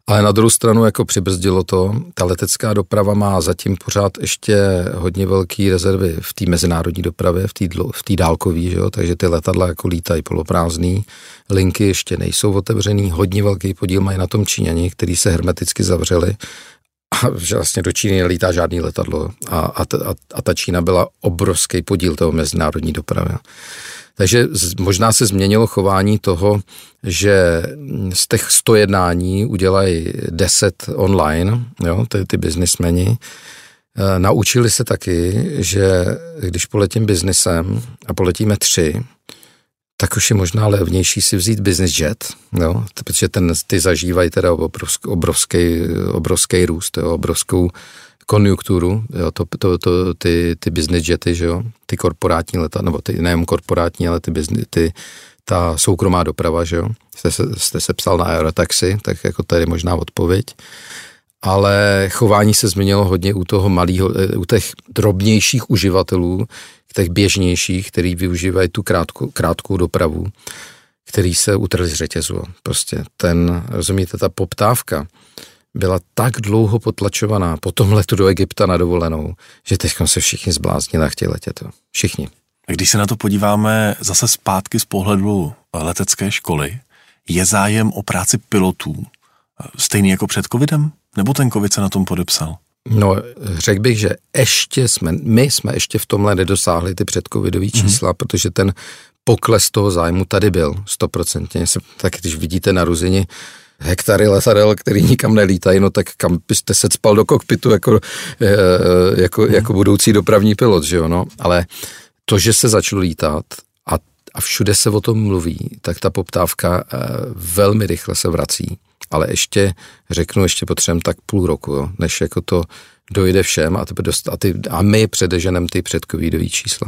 Ale na druhou stranu jako přibrzdilo to, ta letecká doprava má zatím pořád ještě hodně velký rezervy v té mezinárodní dopravě, v té dálkový, že jo? Takže ty letadla jako lítají poloprázdný, linky ještě nejsou otevřený, hodně velký podíl mají na tom Číňani, který se hermeticky zavřeli. A vlastně do Číny nelítá žádný letadlo a ta Čína byla obrovský podíl toho mezinárodní dopravy. Takže možná se změnilo chování toho, že z těch 100 jednání udělají 10 online, jo, ty biznismeni. Naučili se taky, že když poletím biznisem a poletíme 3, tak už je možná levnější si vzít business jet, jo? Protože ty zažívají teda obrovský růst, jo? Obrovskou konjunkturu, jo? Ty business jety, že jo? Ty korporátní letadla, nebo ty nejen korporátní, ale ta soukromá doprava, že jo? Jste se psal na aerotaxi, tak jako tady možná odpověď. Ale chování se změnilo hodně u těch drobnějších uživatelů, těch běžnějších, který využívají tu krátkou dopravu, který se utrhl z řetězu. Prostě rozumíte, ta poptávka byla tak dlouho potlačovaná po tom letu do Egypta na dovolenou, že teď se všichni zbláznili a chtějí letět. Všichni. A když se na to podíváme zase zpátky z pohledu letecké školy, je zájem o práci pilotů stejný jako před covidem? Nebo ten covid se na tom podepsal? No, řekl bych, že my jsme ještě v tomhle nedosáhli ty předcovidový čísla, protože ten pokles toho zájmu tady byl, 100%. Tak když vidíte na Ruzini hektary letadel, který nikam nelítají, no tak kam byste se cpal do kokpitu jako budoucí dopravní pilot, že jo, no. Ale to, že se začalo lítat a všude se o tom mluví, tak ta poptávka velmi rychle se vrací. Ale ještě potřebujeme tak půl roku, jo, než jako to dojde všem a my předeženem ty předcovidový čísla.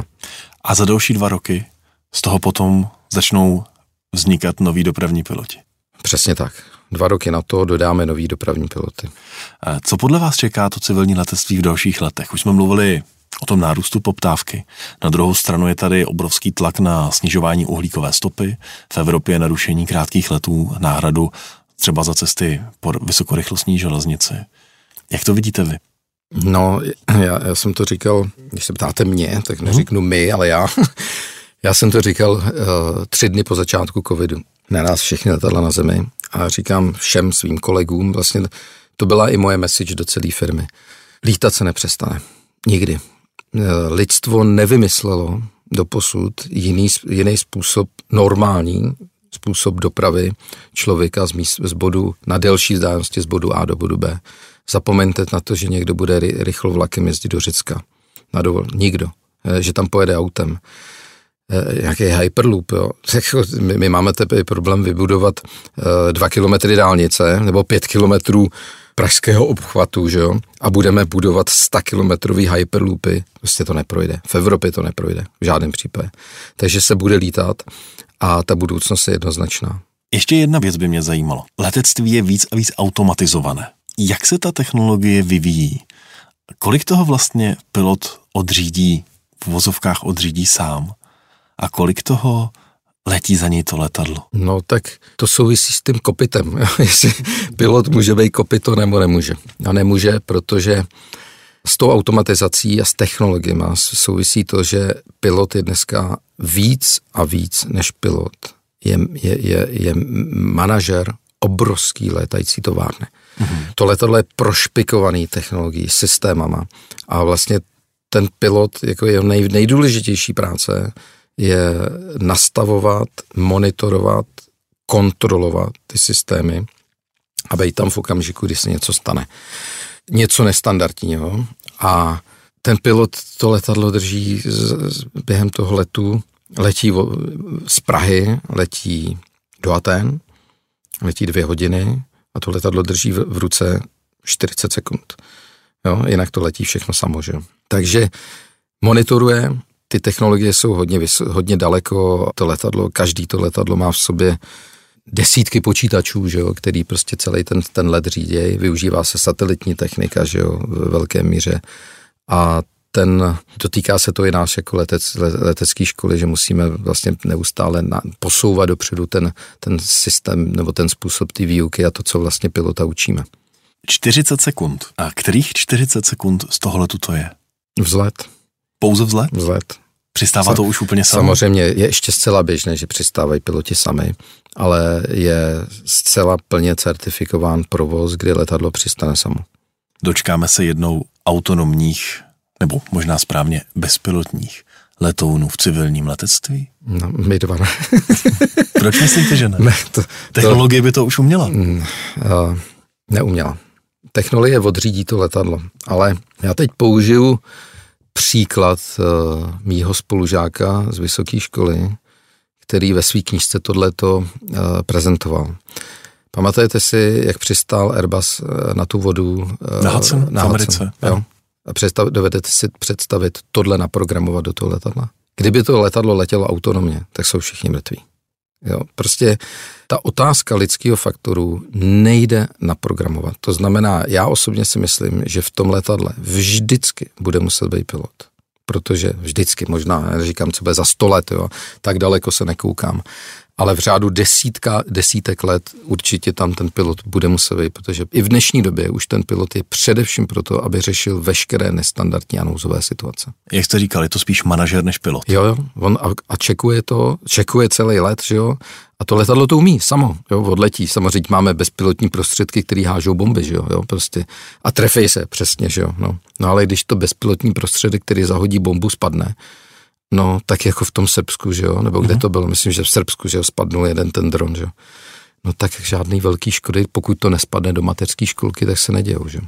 A za další 2 roky z toho potom začnou vznikat noví dopravní piloti. Přesně tak. 2 roky na to dodáme nový dopravní piloty. Co podle vás čeká to civilní letectví v dalších letech? Už jsme mluvili o tom nárůstu poptávky. Na druhou stranu je tady obrovský tlak na snižování uhlíkové stopy. V Evropě na rušení krátkých letů, náhradu třeba za cesty po vysokorychlostní železnici. Jak to vidíte vy? No, já jsem to říkal, když se ptáte mě, tak neřeknu my, ale já. Já jsem to říkal 3 dny po začátku covidu. Na nás všechny letadla na zemi. A říkám všem svým kolegům, vlastně to byla i moje message do celé firmy. Lítat se nepřestane. Nikdy. Lidstvo nevymyslelo doposud jiný způsob, normální způsob dopravy člověka z bodu na delší vzdálenosti z bodu A do bodu B. Zapomeňte na to, že někdo bude rychlo vlakem jezdit do Řecka. Nikdo. Že tam pojede autem. Jaký hyperloop, jo. My máme teď problém vybudovat 2 kilometry dálnice nebo 5 kilometrů pražského obchvatu, že jo, a budeme budovat 100-kilometrový hyperloopy. Prostě to neprojde. V Evropě to neprojde. V žádném případě. Takže se bude lítat a ta budoucnost je jednoznačná. Ještě jedna věc by mě zajímalo. Letectví je víc a víc automatizované. Jak se ta technologie vyvíjí? Kolik toho vlastně pilot odřídí, v vozovkách odřídí sám? A kolik toho letí za něj to letadlo? No tak to souvisí s tím kopytem. Jestli pilot může být kopyto nebo nemůže. A nemůže, protože s tou automatizací a s technologiemi souvisí to, že pilot je dneska víc a víc než pilot. Je manažer obrovský létající továrny. To letadlo je prošpikovaný technologií, systémama. A vlastně ten pilot, jako jeho nejdůležitější práce, je nastavovat, monitorovat, kontrolovat ty systémy a být tam v okamžiku, kdy se něco stane. Něco nestandardního a ten pilot to letadlo drží během toho letu, letí z Prahy, letí do Athén, letí 2 hodiny a to letadlo drží v ruce 40 sekund. Jo, jinak to letí všechno samo, že? Takže monitoruje. Ty technologie jsou hodně daleko, každý to letadlo má v sobě desítky počítačů, že jo, který prostě celý ten let řídí, využívá se satelitní technika, že jo, ve velké míře a dotýká se to i nás jako letecké školy, že musíme vlastně neustále posouvat dopředu ten systém nebo ten způsob té výuky a to, co vlastně pilota učíme. 40 sekund. A kterých 40 sekund z toho letu to je? Vzlet. Pouze vzlet? Vzlet. Přistává to už úplně sami? Samozřejmě je ještě zcela běžné, že přistávají piloti sami, ale je zcela plně certifikován provoz, kdy letadlo přistane samo. Dočkáme se jednou autonomních, nebo možná správně bezpilotních letounů v civilním letectví? No, my dva ne. Proč myslíte, že ne? Technologie by to už uměla? Neuměla. Technologie odřídí to letadlo, ale já teď použiju příklad mýho spolužáka z vysoké školy, který ve své knížce tohleto prezentoval. Pamatujete si, jak přistál Airbus na tu vodu? Na Americe. Jo? A dovedete si představit tohle naprogramovat do toho letadla? Kdyby to letadlo letělo autonomně, tak jsou všichni mrtví. Jo? Prostě ta otázka lidského faktoru nejde naprogramovat. To znamená, já osobně si myslím, že v tom letadle vždycky bude muset být pilot. Protože vždycky, možná, já říkám, co bude za 100 let, jo? Tak daleko se nekoukám. Ale v řádu desítek let určitě tam ten pilot bude muset být, protože i v dnešní době už ten pilot je především proto, aby řešil veškeré nestandardní a nouzové situace. Jak jste říkal, je to spíš manažer než pilot. Jo, on a čekuje celý let, že jo, a to letadlo to umí samo, jo, odletí. Samozřejmě máme bezpilotní prostředky, které hážou bomby, že jo, prostě. A trefej se, přesně, že jo, no ale když to bezpilotní prostředek, který zahodí bombu, spadne, no, tak jako v tom Srbsku, že jo, nebo kde to bylo, myslím, že v Srbsku, že jo, spadnul jeden ten dron, že jo. No tak žádný velký škody, pokud to nespadne do mateřské školky, tak se nedějou, že jo.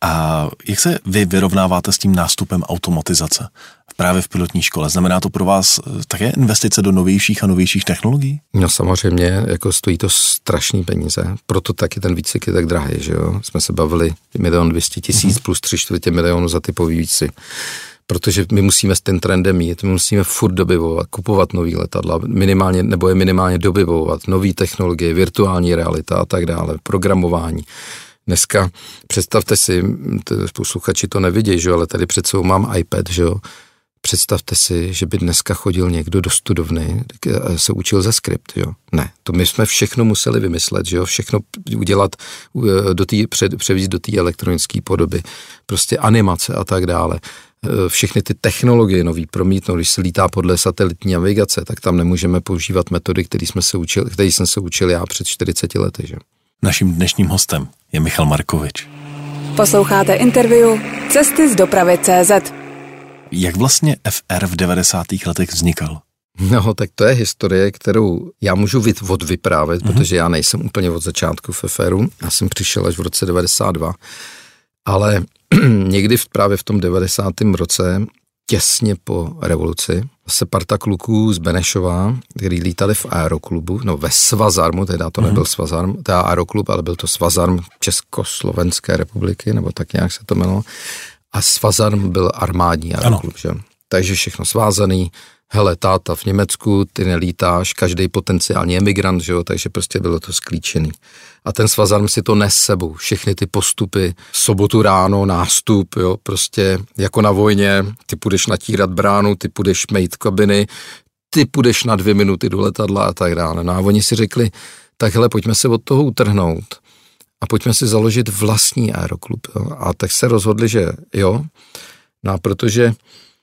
A jak se vy vyrovnáváte s tím nástupem automatizace právě v pilotní škole? Znamená to pro vás také investice do novějších a novějších technologií? No samozřejmě, jako stojí to strašný peníze, proto taky ten výcvik je tak drahý, že jo. Jsme se bavili 1 200 000 plus 3/4 milionu za typový výcvik. Protože my musíme s tím trendem jít, my musíme furt dobivovat, kupovat nový letadla, minimálně dobivovat, nové technologie, virtuální realita a tak dále, programování. Dneska, představte si, posluchači to nevidí, že, ale tady před sebou mám iPad, že jo, představte si, že by dneska chodil někdo do studovny, se učil ze skript, jo. Ne, to my jsme všechno museli vymyslet, že jo, všechno udělat, převést do té elektronické podoby, prostě animace a tak dále. Všechny ty technologie nový promítnou, když se lítá podle satelitní navigace, tak tam nemůžeme používat metody, které jsem se učil já před 40 lety. Že? Naším dnešním hostem je Michal Markovič. Posloucháte interview Cesty z dopravy.cz. Jak vlastně F Air v 90. letech vznikal? No, tak to je historie, kterou já můžu odvyprávět, protože já nejsem úplně od začátku v F Airu. Já jsem přišel až v roce 92, ale někdy právě v tom 90. roce, těsně po revoluci, se parta kluků z Benešova, který lítali v aeroklubu, no ve Svazarmu, teda to nebyl Svazarm, teda aeroklub, ale byl to Svazarm Československé republiky, nebo tak nějak se to jmenovalo. A Svazarm byl armádní aeroklub, že? Takže všechno svázaný. Hele, táta v Německu, ty nelítáš, každý potenciální emigrant, že jo, takže prostě bylo to sklíčený. A ten Svazarm si to nese sebou, všechny ty postupy, sobotu ráno, nástup, jo, prostě jako na vojně, ty půjdeš natírat bránu, ty půjdeš mejt kabiny, ty půjdeš na 2 minuty do letadla a tak dále. No a oni si řekli, tak hele, pojďme se od toho utrhnout a pojďme si založit vlastní aeroklub. Jo. A tak se rozhodli, že jo, no a protože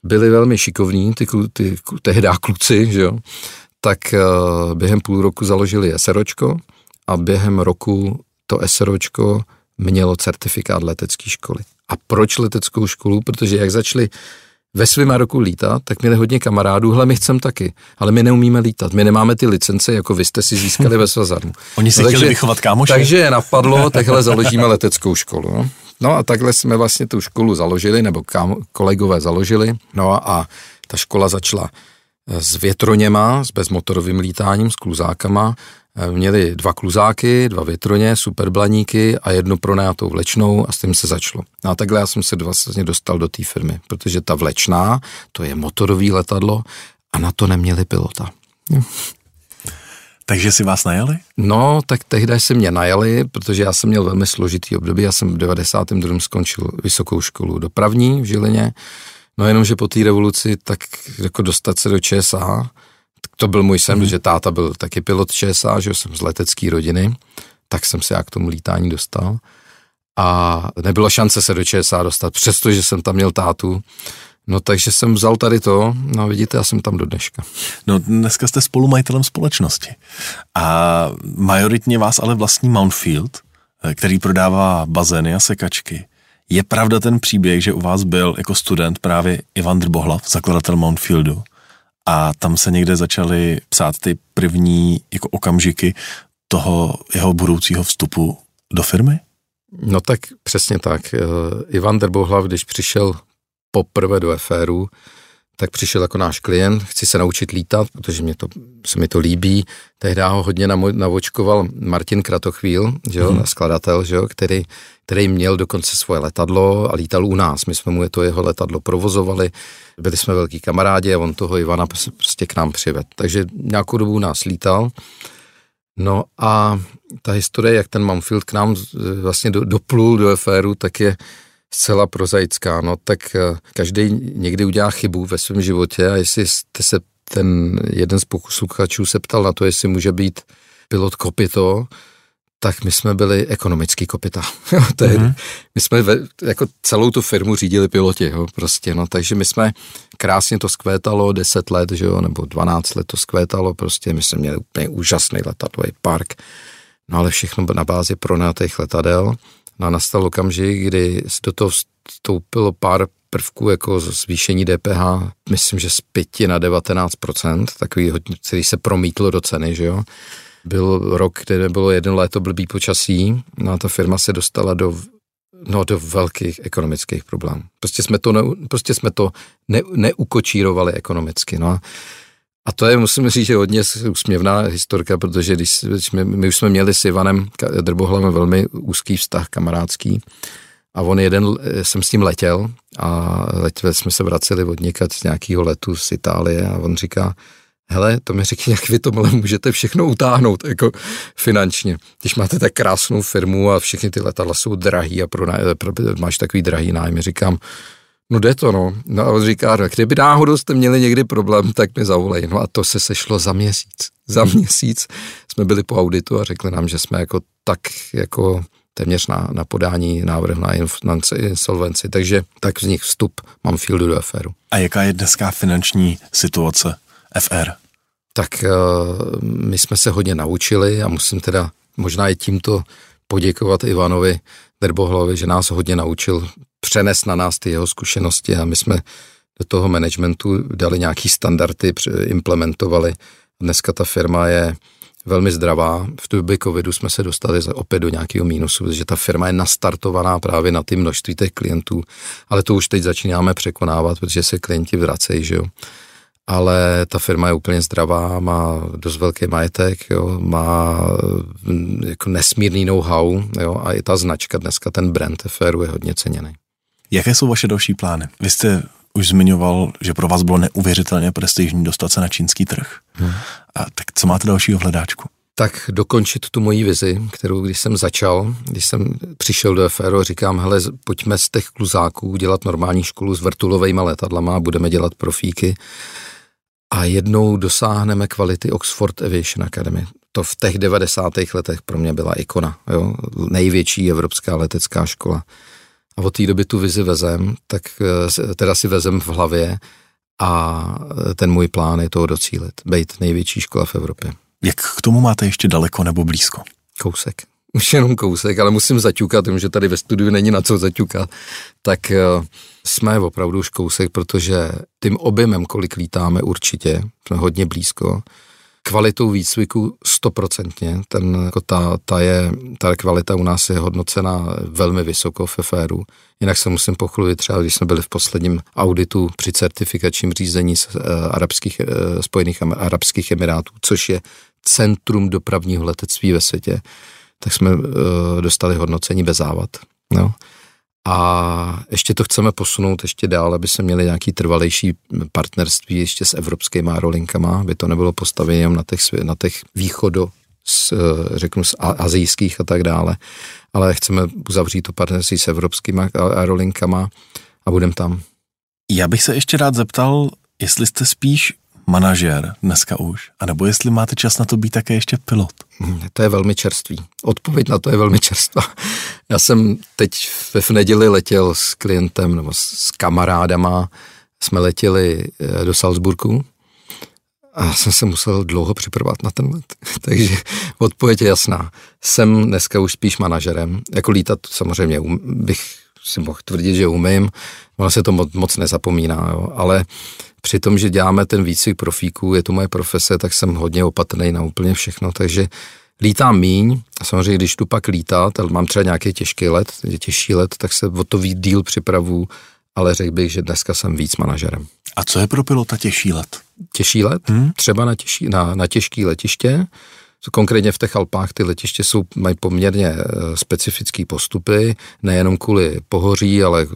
byli velmi šikovní, ty tehdá kluci, že jo, tak během půl roku založili SROčko a během roku to SROčko mělo certifikát letecké školy. A proč leteckou školu? Protože jak začali ve svém roku lítat, tak měli hodně kamarádů, hele, my chceme taky, ale my neumíme lítat, my nemáme ty licence, jako vy jste si získali ve Svazarmu. Oni se chtěli vychovat kámoši. Takže je napadlo, takhle založíme leteckou školu, no. No a takhle jsme vlastně tu školu založili, nebo kolegové založili, no a ta škola začala s větroněma, s bezmotorovým lítáním, s kluzákama. Měli 2 kluzáky, 2 větroně, superblaníky a 1 pronajatou vlečnou a s tím se začalo. No a takhle já jsem se vlastně dostal do té firmy, protože ta vlečná, to je motorové letadlo a na to neměli pilota. Takže si vás najali? No, tak tehdy se mě najali, protože já jsem měl velmi složitý období. Já jsem v 92. skončil vysokou školu dopravní v Žilině. No jenomže po té revoluci tak jako dostat se do ČSA, to byl můj sen, protože táta byl taky pilot ČSA, že jsem z letecké rodiny, tak jsem se já k tomu lítání dostal. A nebylo šance se do ČSA dostat, přestože jsem tam měl tátu. No takže jsem vzal tady to, no vidíte, já jsem tam do dneška. No dneska jste spolumajitelem společnosti a majoritně vás ale vlastní Mountfield, který prodává bazény a sekačky. Je pravda ten příběh, že u vás byl jako student právě Ivan Drbohlav, zakladatel Mountfieldu, a tam se někde začaly psát ty první jako okamžiky toho jeho budoucího vstupu do firmy? No tak přesně tak. Ivan Drbohlav, když přišel poprvé do F Airu, tak přišel jako náš klient, chci se naučit lítat, protože se mi to líbí. Tehdy ho hodně navočkoval Martin Kratochvíl, že jo, skladatel, že jo, který měl dokonce svoje letadlo a lítal u nás. My jsme mu to jeho letadlo provozovali, byli jsme velký kamarádi a on toho Ivana prostě k nám přivedl. Takže nějakou dobu u nás lítal. No a ta historie, jak ten Mountfield k nám vlastně doplul do F Airu, tak je zcela prozaická, no tak každý někdy udělá chybu ve svém životě a jestli jste se ten jeden z posluchačů se ptal na to, jestli může být pilot kopyto, tak my jsme byli ekonomický kopyta. My jsme jako celou tu firmu řídili piloti, jo, prostě, no takže my jsme, krásně to zkvétalo 10 let, že jo, nebo 12 let to zkvétalo, prostě my jsme měli úplně úžasný letadlový park, no ale všechno na bázi pronajatých letadel. A nastal okamžik, kdy do toho vstoupilo pár prvků jako zvýšení DPH, myslím, že z 5 na 19%, takový, který se promítlo do ceny, že jo. Byl rok, kde nebylo jedno léto blbý počasí, no a ta firma se dostala do velkých ekonomických problémů. Prostě jsme to neukočírovali ekonomicky, no. A to je, musím říct, že hodně úsměvná historka, protože když my už jsme měli s Ivanem Drbouhlavem velmi úzký vztah kamarádský a on jsem s ním letěl a jsme se vraceli od někud z nějakého letu z Itálie a on říká, hele, to mi řekni, jak vy tomhle můžete všechno utáhnout, jako finančně. Když máte tak krásnou firmu a všechny ty letadla jsou drahý a máš takový drahý nájmy, říkám, no jde to, no. No a on říká, kdyby náhodou jste měli někdy problém, tak mi zavolej. No a to se sešlo za měsíc. Za měsíc jsme byli po auditu a řekli nám, že jsme jako tak jako téměř na podání návrh na insolvenci. Takže tak z nich vstup Mountfieldu do F Airu. A jaká je dneska finanční situace F Air? Tak my jsme se hodně naučili a musím teda možná i tímto poděkovat Ivanovi Drbohlavovi, že nás hodně naučil, přenes na nás ty jeho zkušenosti a my jsme do toho managementu dali nějaký standardy, implementovali. Dneska ta firma je velmi zdravá. V době covidu jsme se dostali opět do nějakého mínusu, protože ta firma je nastartovaná právě na ty množství těch klientů, ale to už teď začínáme překonávat, protože se klienti vracejí, že jo. Ale ta firma je úplně zdravá, má dost velký majetek, jo, má jako nesmírný know-how, jo, a i ta značka dneska, ten brand F Airu je hodně ceněný. Jaké jsou vaše další plány? Vy jste už zmiňoval, že pro vás bylo neuvěřitelně prestižní dostat se na čínský trh. A tak co máte dalšího v hledáčku? Tak dokončit tu moji vizi, kterou když jsem přišel do F Airu a říkám, hele, pojďme z těch kluzáků dělat normální školu s vrtulovejma letadlama, budeme dělat profíky a jednou dosáhneme kvality Oxford Aviation Academy. To v těch 90. letech pro mě byla ikona, jo? Největší evropská letecká škola. A od té doby tu vizi vezem, tak teda si vezem v hlavě a ten můj plán je toho docílit, být největší škola v Evropě. Jak k tomu máte ještě daleko nebo blízko? Kousek. Už jenom kousek, ale musím zaťukat, že tady ve studiu není na co zaťukat. Tak jsme opravdu už kousek, protože tím objemem, kolik lítáme určitě, jsme hodně blízko. Kvalitou výcviku 100%. Ta kvalita u nás je hodnocena velmi vysoko v F Airu. Jinak se musím pochlubit, třeba když jsme byli v posledním auditu při certifikačním řízení z Spojených arabských emirátů, což je centrum dopravního letectví ve světě, tak jsme dostali hodnocení bez závad. No. A ještě to chceme posunout ještě dál, aby se měli nějaký trvalejší partnerství ještě s evropskými aerolinkama, aby to nebylo postavené na těch z asijských a tak dále, ale chceme uzavřít to partnerství s evropskými aerolinkama a budeme tam. Já bych se ještě rád zeptal, jestli jste spíš manažer dneska už, anebo jestli máte čas na to být také ještě pilot. To je velmi čerstvý. Odpověď na to je velmi čerstvá. Já jsem teď v neděli letěl s klientem nebo s kamarádama, jsme letěli do Salzburku a jsem se musel dlouho připravovat na ten let. Takže odpověď je jasná. Jsem dneska už spíš manažerem. Jako lítat samozřejmě bych si mohl tvrdit, že umím. Ono se to moc nezapomíná, jo. Ale při tom, že děláme ten výcvik profíků, je to moje profese, tak jsem hodně opatrný na úplně všechno, takže lítám míň a samozřejmě, když jdu pak lítat, mám třeba nějaký těžší let, tak se o to víc díl připravu, ale řekl bych, že dneska jsem víc manažerem. A co je pro pilota těžší let? Těžší let? Třeba na těžký letiště, konkrétně v těch Alpách ty letiště mají poměrně specifické postupy, nejenom kvůli pohoří, ale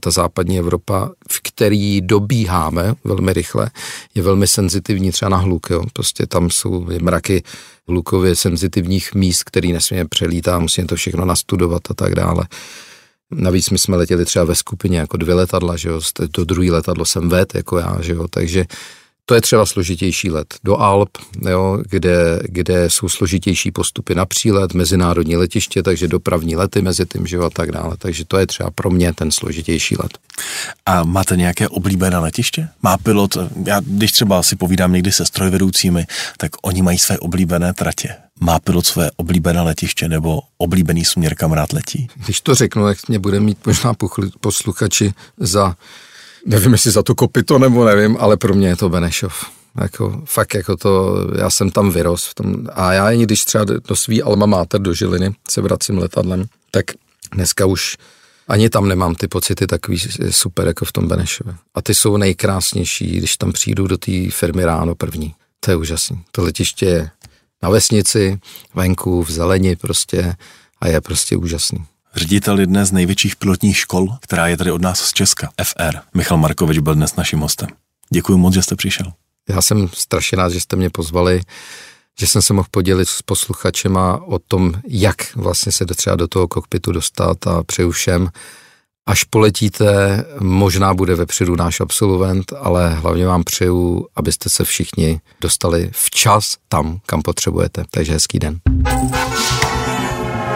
ta západní Evropa, v který dobíháme velmi rychle, je velmi senzitivní třeba na hluk. Jo. Prostě tam jsou mraky hlukově senzitivních míst, který nesmíme přelítá, musíme to všechno nastudovat a tak dále. Navíc my jsme letěli třeba ve skupině jako 2 letadla, že jo, to druhé letadlo jsem vedl jako já, že jo, takže to je třeba složitější let do Alp, jo, kde jsou složitější postupy na přílet, mezinárodní letiště, takže dopravní lety mezi tím, že a tak dále. Takže to je třeba pro mě ten složitější let. A máte nějaké oblíbené letiště? Má pilot, já když třeba si povídám někdy se strojvedoucími, tak oni mají své oblíbené tratě. Má pilot své oblíbené letiště nebo oblíbený směr, kam rád letí? Když to řeknu, jak mě bude mít možná posluchači za... Nevím, jestli za to kopyto, nebo nevím, ale pro mě je to Benešov. Já jsem tam vyrost. A já ani když třeba do svý alma mater do Žiliny se vracím letadlem, tak dneska už ani tam nemám ty pocity takový super jako v tom Benešově. A ty jsou nejkrásnější, když tam přijdu do té firmy ráno první. To je úžasný. To letiště je na vesnici, venku, v zeleni prostě a je prostě úžasný. Ředitel jedné z největších pilotních škol, která je tady od nás z Česka, F Air, Michal Markovič byl dnes naším hostem. Děkuji moc, že jste přišel. Já jsem strašně rád, že jste mě pozvali, že jsem se mohl podělit s posluchačema o tom, jak vlastně se třeba do toho kokpitu dostat a přeju všem. Až poletíte, možná bude vepředu náš absolvent, ale hlavně vám přeju, abyste se všichni dostali včas tam, kam potřebujete. Takže hezký den.